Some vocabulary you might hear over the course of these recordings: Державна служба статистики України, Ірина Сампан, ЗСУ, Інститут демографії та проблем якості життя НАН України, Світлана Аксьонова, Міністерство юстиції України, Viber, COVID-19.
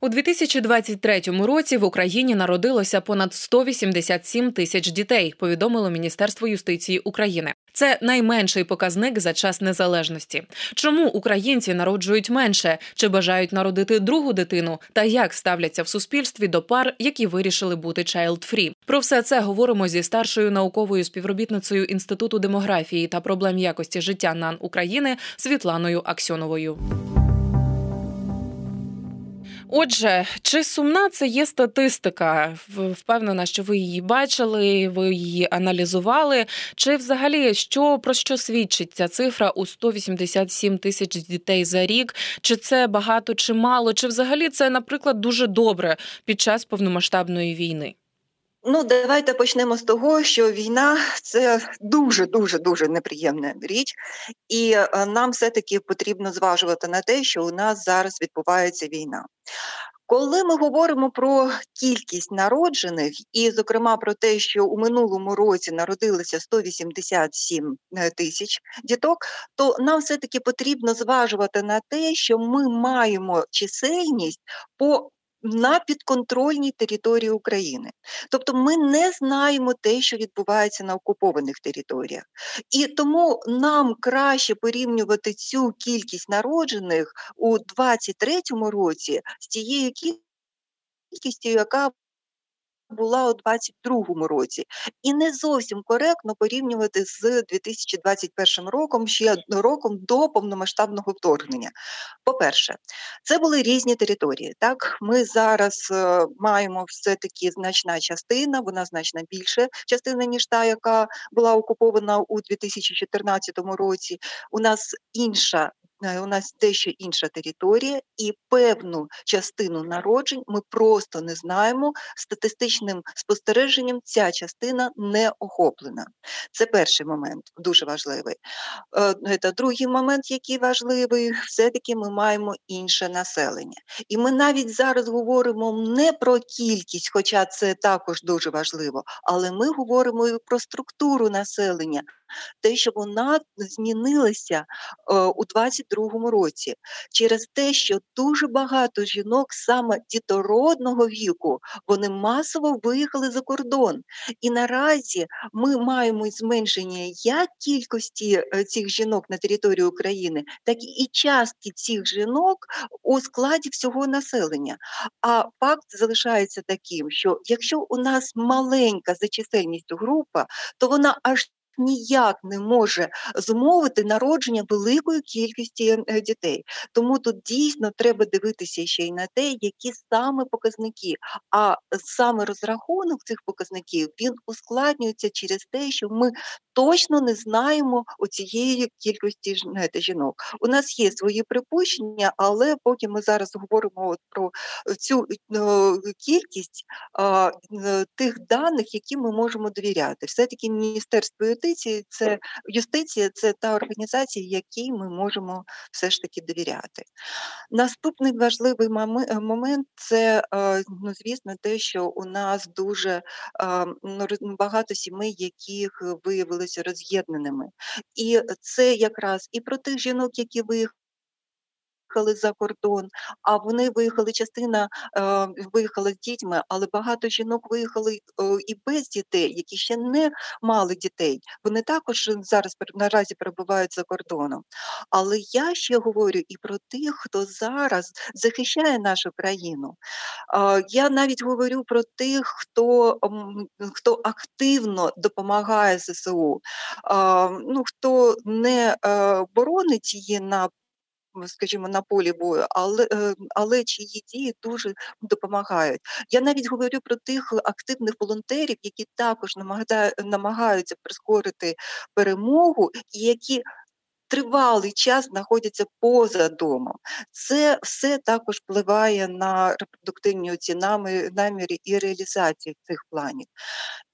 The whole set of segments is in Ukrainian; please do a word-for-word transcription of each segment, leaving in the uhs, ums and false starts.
У дві тисячі двадцять третьому році в Україні народилося понад сто вісімдесят сім тисяч дітей, повідомило Міністерство юстиції України. Це найменший показник за час незалежності. Чому українці народжують менше? Чи бажають народити другу дитину? Та як ставляться в суспільстві до пар, які вирішили бути чайлд-фрі? Про все це говоримо зі старшою науковою співробітницею Інституту демографії та проблем якості життя НАН України Світланою Аксьоновою. Отже, чи сумна це є статистика? Впевнена, що ви її бачили, ви її аналізували. Чи взагалі, що, про що свідчить ця цифра у сто вісімдесят сім тисяч дітей за рік? Чи це багато, чи мало? Чи взагалі це, наприклад, дуже добре під час повномасштабної війни? Ну, давайте почнемо з того, що війна – це дуже-дуже-дуже неприємна річ. І нам все-таки потрібно зважувати на те, що у нас зараз відбувається війна. Коли ми говоримо про кількість народжених, і, зокрема, про те, що у минулому році народилося сто вісімдесят сім тисяч діток, то нам все-таки потрібно зважувати на те, що ми маємо чисельність по на підконтрольній території України. Тобто ми не знаємо те, що відбувається на окупованих територіях. І тому нам краще порівнювати цю кількість народжених у двадцять третьому році з тією кількістю, яка була у двадцять другому році. І не зовсім коректно порівнювати з дві тисячі двадцять першим роком, ще роком до повномасштабного вторгнення. По-перше, це були різні території. Так, ми зараз е, маємо все-таки значна частина, вона значно більша частина, ніж та, яка була окупована у дві тисячі чотирнадцятому році. У нас інша У нас дещо інша територія, і певну частину народжень ми просто не знаємо. Статистичним спостереженням ця частина не охоплена. Це перший момент, дуже важливий. Це другий момент, який важливий, все-таки ми маємо інше населення. І ми навіть зараз говоримо не про кількість, хоча це також дуже важливо, але ми говоримо і про структуру населення. Те, що вона змінилася е, у двадцять другому році через те, що дуже багато жінок саме дітородного віку, вони масово виїхали за кордон. І наразі ми маємо зменшення як кількості цих жінок на території України, так і частки цих жінок у складі всього населення. А факт залишається таким, що якщо у нас маленька за чисельністю група, то вона аж ніяк не може зумовити народження великої кількості дітей. Тому тут дійсно треба дивитися ще й на те, які саме показники. А саме розрахунок цих показників, він ускладнюється через те, що ми точно не знаємо у цієї кількості жінок. У нас є свої припущення, але поки ми зараз говоримо про цю кількість тих даних, які ми можемо довіряти. Все-таки Міністерство юстиції Це юстиція – це та організація, якій ми можемо все ж таки довіряти. Наступний важливий момент – це, ну, звісно, те, що у нас дуже багато сімей, яких виявилися роз'єднаними. І це якраз і про тих жінок, які виїхали за кордон, а вони виїхали, частина е, виїхала з дітьми, але багато жінок виїхали е, і без дітей, які ще не мали дітей. Вони також зараз наразі перебувають за кордоном. Але я ще говорю і про тих, хто зараз захищає нашу країну. Е, я навіть говорю про тих, хто, хто активно допомагає ЗСУ, е, ну, хто не е, боронить її на скажімо, на полі бою, але, але чиї дії дуже допомагають. Я навіть говорю про тих активних волонтерів, які також намагаються прискорити перемогу і які тривалий час знаходяться поза домом. Це все також впливає на репродуктивні оці наміри і реалізацію цих планів.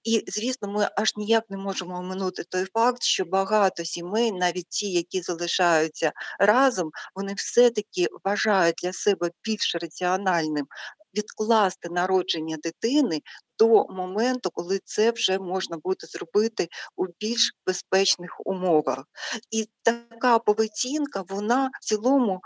І, звісно, ми аж ніяк не можемо оминути той факт, що багато сімей, навіть ті, які залишаються разом, вони все-таки вважають для себе більш раціональним відкласти народження дитини до моменту, коли це вже можна буде зробити у більш безпечних умовах. І така поведінка, вона в цілому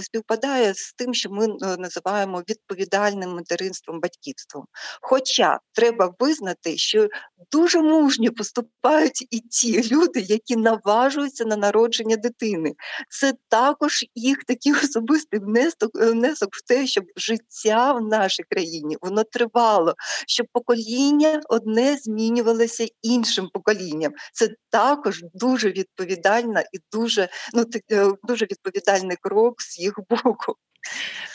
співпадає з тим, що ми називаємо відповідальним материнством, батьківством. Хоча треба визнати, що дуже мужньо поступають і ті люди, які наважуються на народження дитини. Це також їх такий особистий внесок в те, щоб життя в нашій країні, воно тривало, щоб покоління одне змінювалося іншим поколінням. Це також дуже відповідальна і дуже, ну, дуже відповідальний крок з їх боку.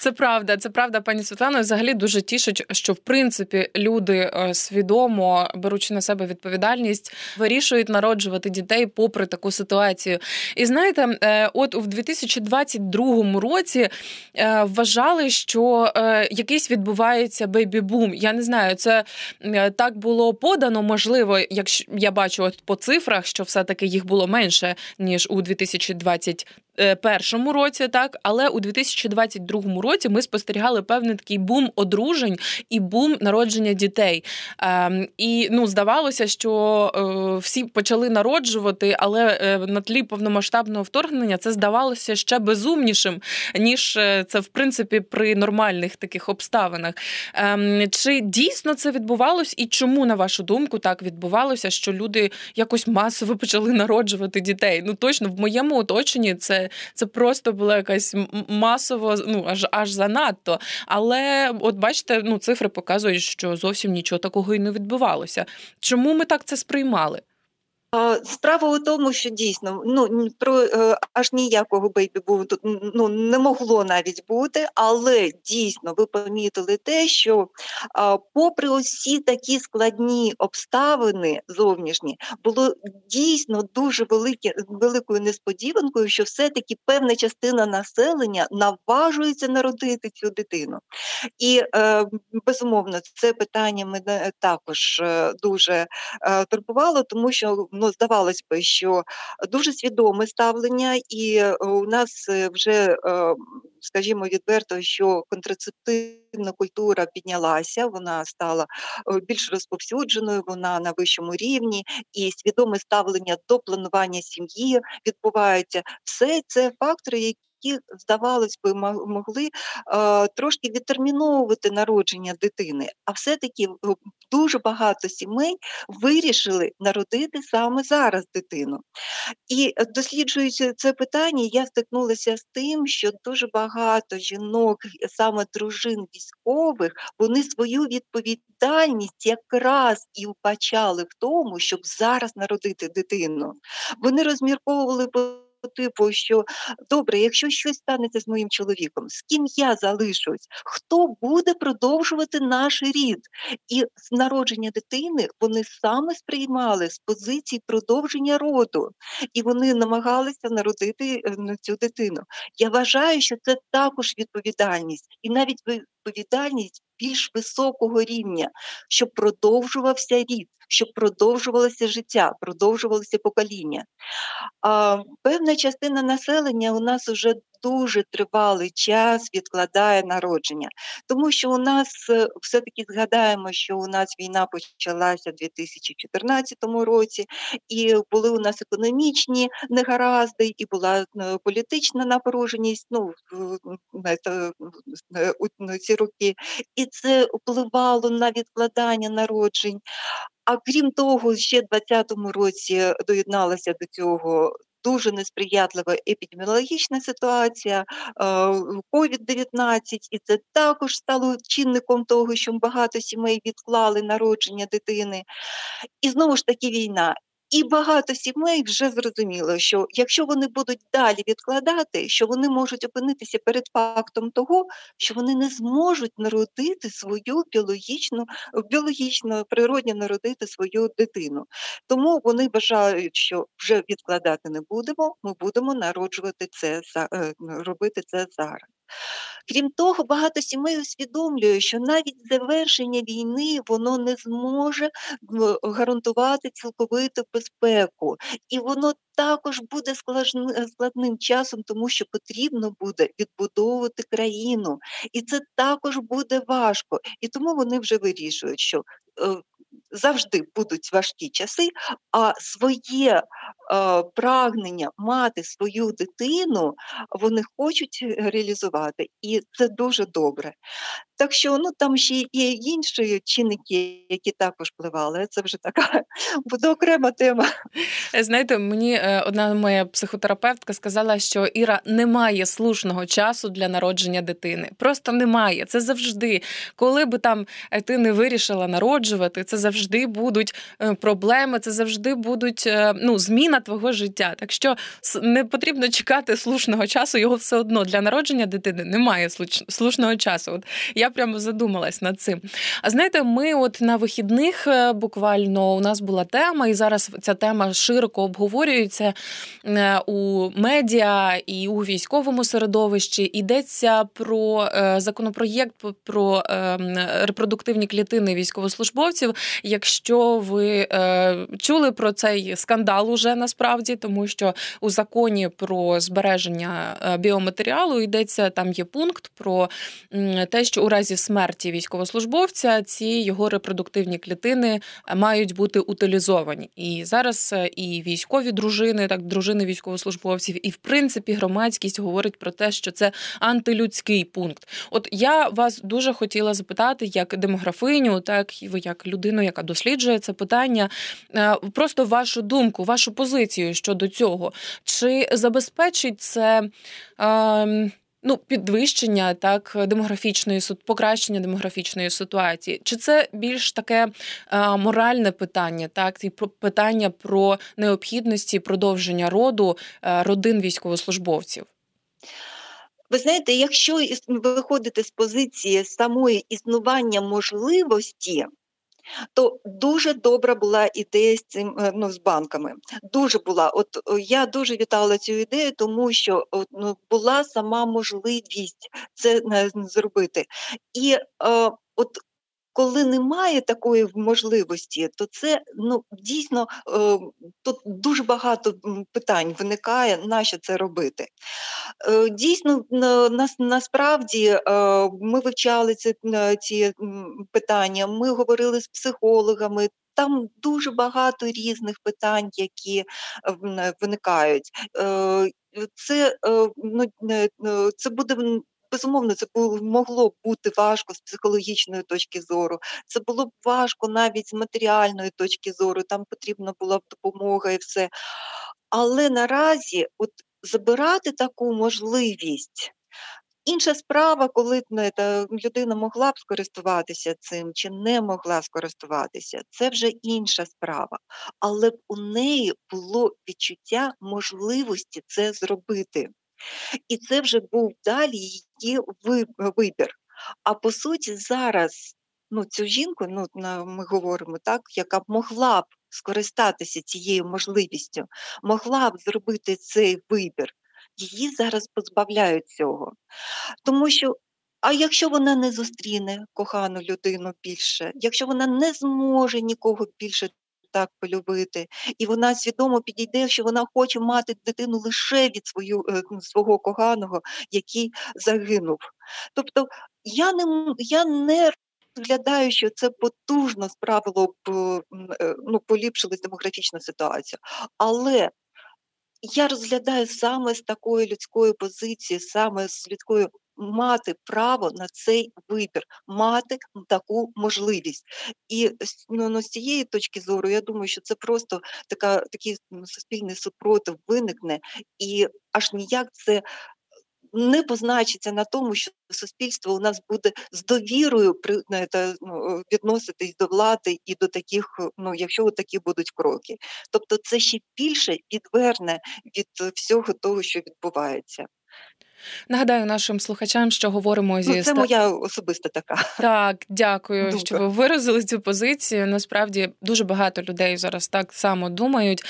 Це правда, це правда, пані Світлано. Взагалі дуже тішить, що в принципі люди свідомо, беручи на себе відповідальність, вирішують народжувати дітей попри таку ситуацію. І знаєте, от у дві тисячі двадцять другому році вважали, що якийсь відбувається бейбі-бум. Я не знаю, це так було подано, можливо, якщо я бачу от по цифрах, що все-таки їх було менше, ніж у дві тисячі двадцять першому році, так, але у дві тисячі двадцять другому році ми спостерігали певний такий бум одружень і бум народження дітей. Е, і, ну, здавалося, що е, всі почали народжувати, але е, на тлі повномасштабного вторгнення це здавалося ще безумнішим, ніж це, в принципі, при нормальних таких обставинах. Е, чи дійсно це відбувалось і чому, на вашу думку, так відбувалося, що люди якось масово почали народжувати дітей? Ну, точно, в моєму оточенні це Це просто було якась масово, ну, аж, аж занадто. Але, от бачите, ну, цифри показують, що зовсім нічого такого і не відбувалося. Чому ми так це сприймали? Справа у тому, що дійсно, ну, про аж ніякого бейбі-буму тут, ну, не могло навіть бути, але дійсно ви помітили те, що попри усі такі складні обставини зовнішні, було дійсно дуже велике, великою несподіванкою, що все-таки певна частина населення наважується народити цю дитину. І, безумовно, це питання мене також дуже турбувало, тому що ну, здавалось би, що дуже свідоме ставлення, і у нас вже, скажімо відверто, що контрацептивна культура піднялася, вона стала більш розповсюдженою, вона на вищому рівні, і свідоме ставлення до планування сім'ї відбувається. Все це фактори, які які, здавалось би, могли е, трошки відтерміновувати народження дитини. А все-таки дуже багато сімей вирішили народити саме зараз дитину. І досліджуючи це питання, я стикнулася з тим, що дуже багато жінок, саме дружин військових, вони свою відповідальність якраз і вбачали в тому, щоб зараз народити дитину. Вони розмірковували типу, що добре, якщо щось станеться з моїм чоловіком, з ким я залишусь, хто буде продовжувати наш рід? І з народження дитини вони саме сприймали з позиції продовження роду, і вони намагалися народити цю дитину. Я вважаю, що це також відповідальність, і навіть відповідальність більш високого рівня, щоб продовжувався рід, щоб продовжувалося життя, продовжувалося покоління. А, певна частина населення у нас вже дуже тривалий час відкладає народження. Тому що у нас, все-таки згадаємо, що у нас війна почалася в дві тисячі чотирнадцятому році, і були у нас економічні негаразди, і була політична напруженість, ну, у ці роки. І це впливало на відкладання народжень. А крім того, ще в двадцятому році доєдналася до цього дуже несприятлива епідеміологічна ситуація, ковід дев'ятнадцять, і це також стало чинником того, що багато сімей відклали народження дитини. І знову ж таки війна. І багато сімей вже зрозуміло, що якщо вони будуть далі відкладати, що вони можуть опинитися перед фактом того, що вони не зможуть народити свою біологічну, біологічно, природньо народити свою дитину. Тому вони бажають, що вже відкладати не будемо, ми будемо народжувати це, робити це зараз. Крім того, багато сімей усвідомлює, що навіть завершення війни воно не зможе гарантувати цілковиту безпеку. І воно також буде складним часом, тому що потрібно буде відбудовувати країну. І це також буде важко. І тому вони вже вирішують, що завжди будуть важкі часи, а своє е, прагнення мати свою дитину вони хочуть реалізувати. І це дуже добре. Так що ну, там ще є інші чинники, які також впливали. Це вже така буде окрема тема. Знаєте, мені одна моя психотерапевтка сказала, що Іра, немає слушного часу для народження дитини. Просто немає. Це завжди. Коли би там ти не вирішила народжувати, це завжди будуть проблеми, це завжди будуть ну, зміна твого життя. Так що не потрібно чекати слушного часу, його все одно. Для народження дитини немає слушного часу. От я прямо задумалась над цим. А знаєте, ми от на вихідних буквально у нас була тема, і зараз ця тема широко обговорюється у медіа і у військовому середовищі. Йдеться про законопроєкт про репродуктивні клітини військовослужбовців. Якщо ви чули про цей скандал уже насправді, тому що у законі про збереження біоматеріалу йдеться, там є пункт про те, що у разі смерті військовослужбовця ці його репродуктивні клітини мають бути утилізовані. І зараз і військові дружини, так, дружини військовослужбовців, і, в принципі, громадськість говорить про те, що це антилюдський пункт. От я вас дуже хотіла запитати, як демографиню, так, і ви як людину, яка досліджує це питання, просто вашу думку, вашу позицію щодо цього. Чи забезпечить це... Е- Ну, підвищення, так, демографічної, покращення демографічної ситуації. Чи це більш таке а, моральне питання, так, і про, питання про необхідності продовження роду а, родин військовослужбовців? Ви знаєте, якщо виходити з позиції самої існування можливості, то дуже добра була ідея з цим ну, з банками. Дуже була. От я дуже вітала цю ідею, тому що от, ну, була сама можливість це не, зробити. І е, от коли немає такої можливості, то це ну дійсно е, тут дуже багато питань виникає, на що це робити. Е, дійсно, на, насправді е, ми вивчали ці, ці питання, ми говорили з психологами. Там дуже багато різних питань, які е, виникають. Е, це, е, ну, це буде. Безумовно, це могло б бути важко з психологічної точки зору. Це було б важко навіть з матеріальної точки зору. Там потрібна була б допомога і все. Але наразі от забирати таку можливість. Інша справа, коли людина могла б скористуватися цим чи не могла скористуватися, це вже інша справа. Але б у неї було відчуття можливості це зробити. І це вже був далі її вибір. А по суті зараз ну, цю жінку, ну, ми говоримо так, яка б могла б скористатися цією можливістю, могла б зробити цей вибір, її зараз позбавляють цього. Тому що, а якщо вона не зустріне кохану людину більше, якщо вона не зможе нікого більше так полюбити, і вона свідомо підійде, що вона хоче мати дитину лише від свою, свого коханого, який загинув. Тобто я не, я не розглядаю, що це потужно справило б, ну, поліпшилась демографічна ситуація. Але я розглядаю саме з такої людської позиції, саме з людською мати право на цей вибір, мати таку можливість. І ну, з цієї точки зору, я думаю, що це просто така, такий суспільний супротив виникне, і аж ніяк це не позначиться на тому, що суспільство у нас буде з довірою при, це, ну, відноситись до влади і до таких, ну, якщо такі будуть кроки. Тобто це ще більше відверне від всього того, що відбувається. Нагадаю нашим слухачам, що говоримо зі... Ну, це моя особиста така. Так, дякую, думка. Що ви виразили цю позицію. Насправді, дуже багато людей зараз так само думають.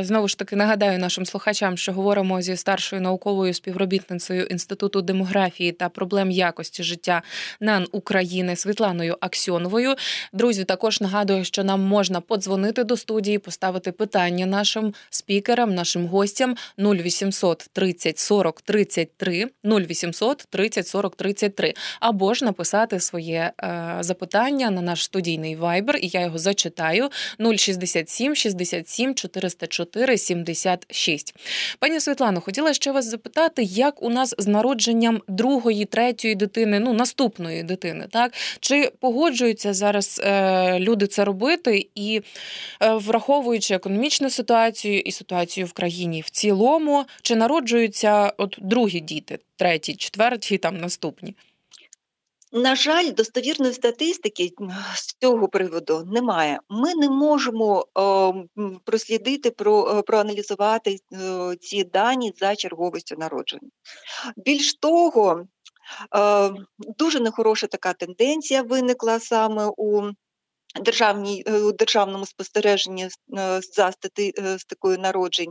Знову ж таки, нагадаю нашим слухачам, що говоримо зі старшою науковою співробітницею Інституту демографії та проблем якості життя НАН України Світланою Аксьоновою. Друзі, також нагадую, що нам можна подзвонити до студії, поставити питання нашим спікерам, нашим гостям нуль вісімсот тридцять сорок тридцять три, нуль вісімсот тридцять сорок тридцять три, або ж написати своє е, запитання на наш студійний Viber, і я його зачитаю, нуль шістдесят сім шістдесят сім чотириста чотири сімдесят шість. Пані Світлано, хотіла ще вас запитати, як у нас з народженням другої, третьої дитини, ну, наступної дитини, так? Чи погоджуються зараз е, люди це робити і е, враховуючи економічну ситуацію і ситуацію в країні в цілому, чи народжуються от другі діти, треті, четверті, там наступні? На жаль, достовірної статистики з цього приводу немає. Ми не можемо прослідити, про, проаналізувати ці дані за черговістю народжень. Більш того, дуже нехороша така тенденція виникла саме у Державній, у державному спостереженні за статистикою народжень,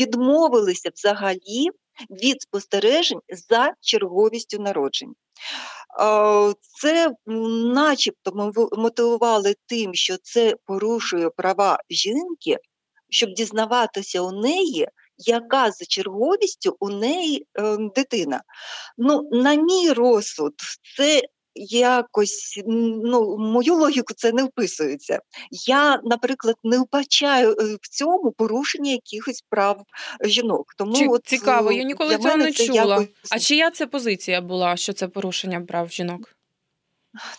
відмовилися взагалі від спостережень за черговістю народжень. Це начебто мотивували тим, що це порушує права жінки, щоб дізнаватися у неї, яка за черговістю у неї дитина. Ну, на мій розсуд, це якось, ну, мою логіку це не вписується. Я, наприклад, не вбачаю в цьому порушення якихось прав жінок. Тому Чи, от, цікаво, я ніколи цього не чула. Якось... А чия це позиція була, що це порушення прав жінок?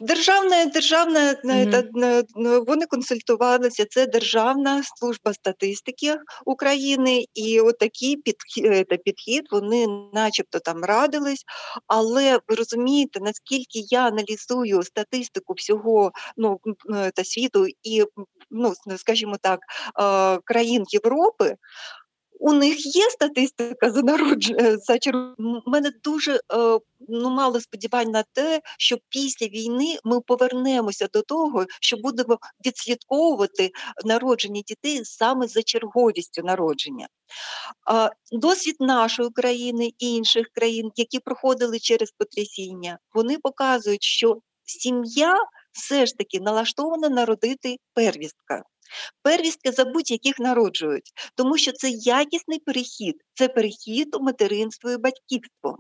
Державна, державна, mm-hmm. вони консультувалися, це Державна служба статистики України, і отакий підхід, підхід вони начебто там радились, але ви розумієте, наскільки я аналізую статистику всього, ну, та світу і, ну, скажімо так, країн Європи, у них є статистика за народження, за черговістю. У мене дуже ну, мало сподівань на те, що після війни ми повернемося до того, що будемо відслідковувати народження дітей саме за черговістю народження. Досвід нашої країни і інших країн, які проходили через потрясіння, вони показують, що сім'я все ж таки налаштована народити первістка. Первістки за будь-яких народжують, тому що це якісний перехід, це перехід у материнство і батьківство.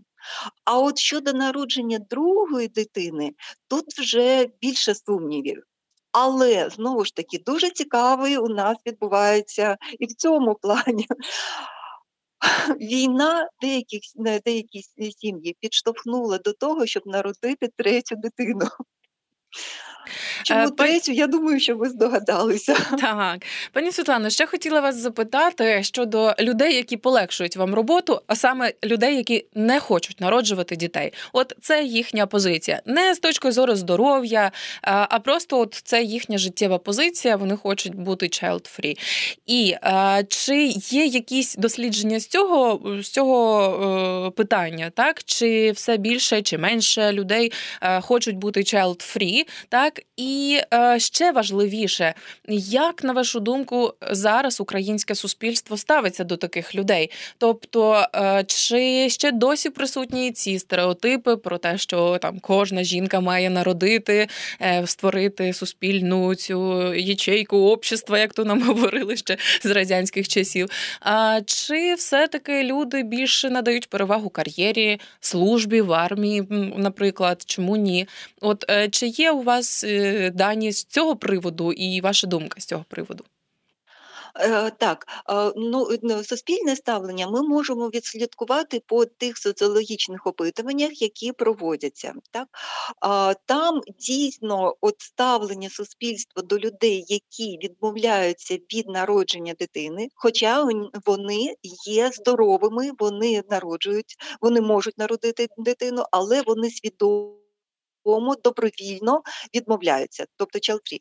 А от щодо народження другої дитини, тут вже більше сумнівів. Але, знову ж таки, дуже цікавий у нас відбувається і в цьому плані. Війна деяких, деякі сім'ї підштовхнула до того, щоб народити третю дитину. Чому третю? Я думаю, що ви здогадалися. Так. Пані Світлано, ще хотіла вас запитати щодо людей, які полегшують вам роботу, а саме людей, які не хочуть народжувати дітей. От це їхня позиція. Не з точки зору здоров'я, а просто от це їхня життєва позиція, вони хочуть бути child-free. І а, чи є якісь дослідження з цього, з цього е, питання, так? Чи все більше чи менше людей е, хочуть бути child-free, так? І е, ще важливіше, як, на вашу думку, зараз українське суспільство ставиться до таких людей? Тобто, е, чи ще досі присутні ці стереотипи про те, що там кожна жінка має народити, е, створити суспільну цю ячейку общества, як то нам говорили ще з радянських часів? А чи все-таки люди більше надають перевагу кар'єрі, службі, в армії, наприклад? Чому ні? От е, чи є у вас дані з цього приводу і ваша думка з цього приводу? Так, ну, суспільне ставлення ми можемо відслідкувати по тих соціологічних опитуваннях, які проводяться. Так? Там дійсно от ставлення суспільства до людей, які відмовляються від народження дитини, хоча вони є здоровими, вони народжують, вони можуть народити дитину, але вони свідомі дому добровільно відмовляються, тобто child-free.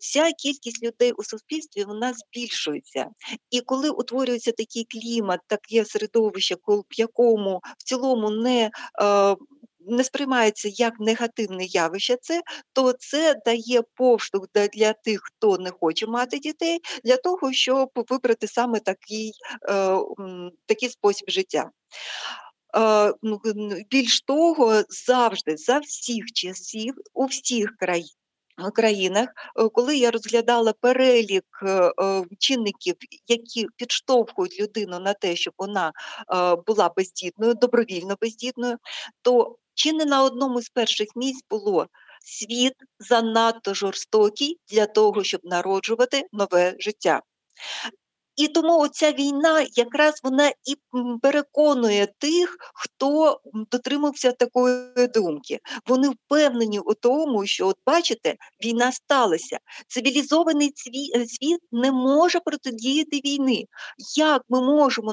Ця кількість людей у суспільстві, вона збільшується. І коли утворюється такий клімат, таке середовище, в якому в цілому не... не сприймається як негативне явище це, то це дає поштовх для тих, хто не хоче мати дітей, для того, щоб вибрати саме такий, е, такий спосіб життя. Е, більш того, завжди, за всіх часів, у всіх країнах, країнах, коли я розглядала перелік чинників, які підштовхують людину на те, щоб вона була бездітною, добровільно бездітною, то чи не на одному з перших місць було: світ занадто жорстокий для того, щоб народжувати нове життя. І тому оця війна якраз вона і переконує тих, хто дотримався такої думки. Вони впевнені у тому, що, от бачите, війна сталася. Цивілізований світ не може протидіяти війни. Як ми можемо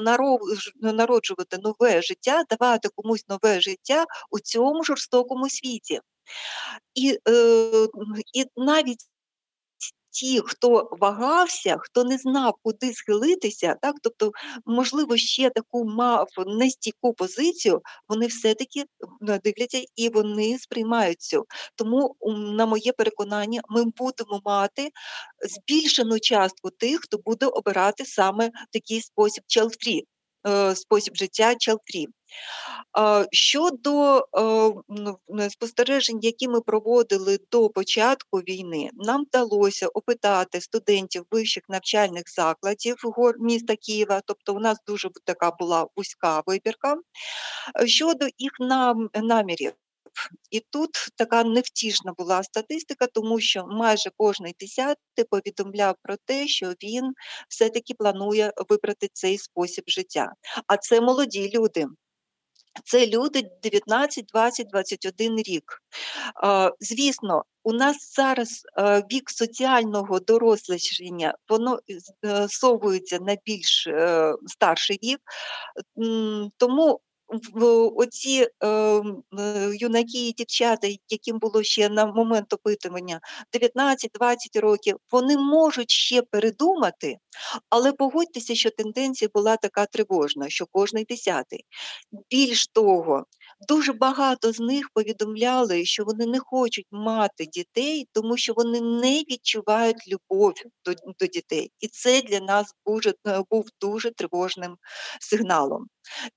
народжувати нове життя, давати комусь нове життя у цьому жорстокому світі? І, і навіть ті, хто вагався, хто не знав, куди схилитися, так, тобто, можливо, ще таку мав нестійку позицію, вони все-таки дивляться і вони сприймають цю. Тому, на моє переконання, ми будемо мати збільшену частку тих, хто буде обирати саме такий спосіб child-free, спосіб життя child-free. Щодо спостережень, які ми проводили до початку війни, нам вдалося опитати студентів вищих навчальних закладів міста Києва, тобто у нас дуже така була вузька вибірка, щодо їх намірів. І тут така невтішна була статистика, тому що майже кожний десятий повідомляв про те, що він все-таки планує вибрати цей спосіб життя. А це молоді люди. Це люди дев'ятнадцять, двадцять, двадцять один рік. Звісно, у нас зараз вік соціального дорослішання, воно совується на більш старший вік, тому оці е, юнаки і дівчата, яким було ще на момент опитування дев'ятнадцять-двадцять років, вони можуть ще передумати, але погодьтеся, що тенденція була така тривожна, що кожний десятий. Більш того, дуже багато з них повідомляли, що вони не хочуть мати дітей, тому що вони не відчувають любов до, до дітей. І це для нас був, був дуже тривожним сигналом.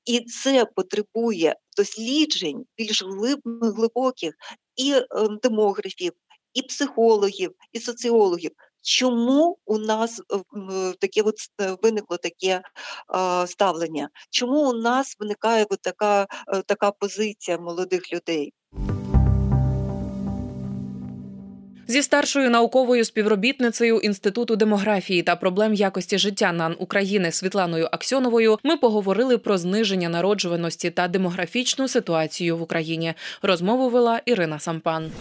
І це потребує досліджень більш глиб, глибоких і демографів, і психологів, і соціологів. Чому у нас таке от виникло таке ставлення? Чому у нас виникає от така, така позиція молодих людей? Зі старшою науковою співробітницею Інституту демографії та проблем якості життя НАН України Світланою Аксьоновою ми поговорили про зниження народжуваності та демографічну ситуацію в Україні. Розмову вела Ірина Сампан.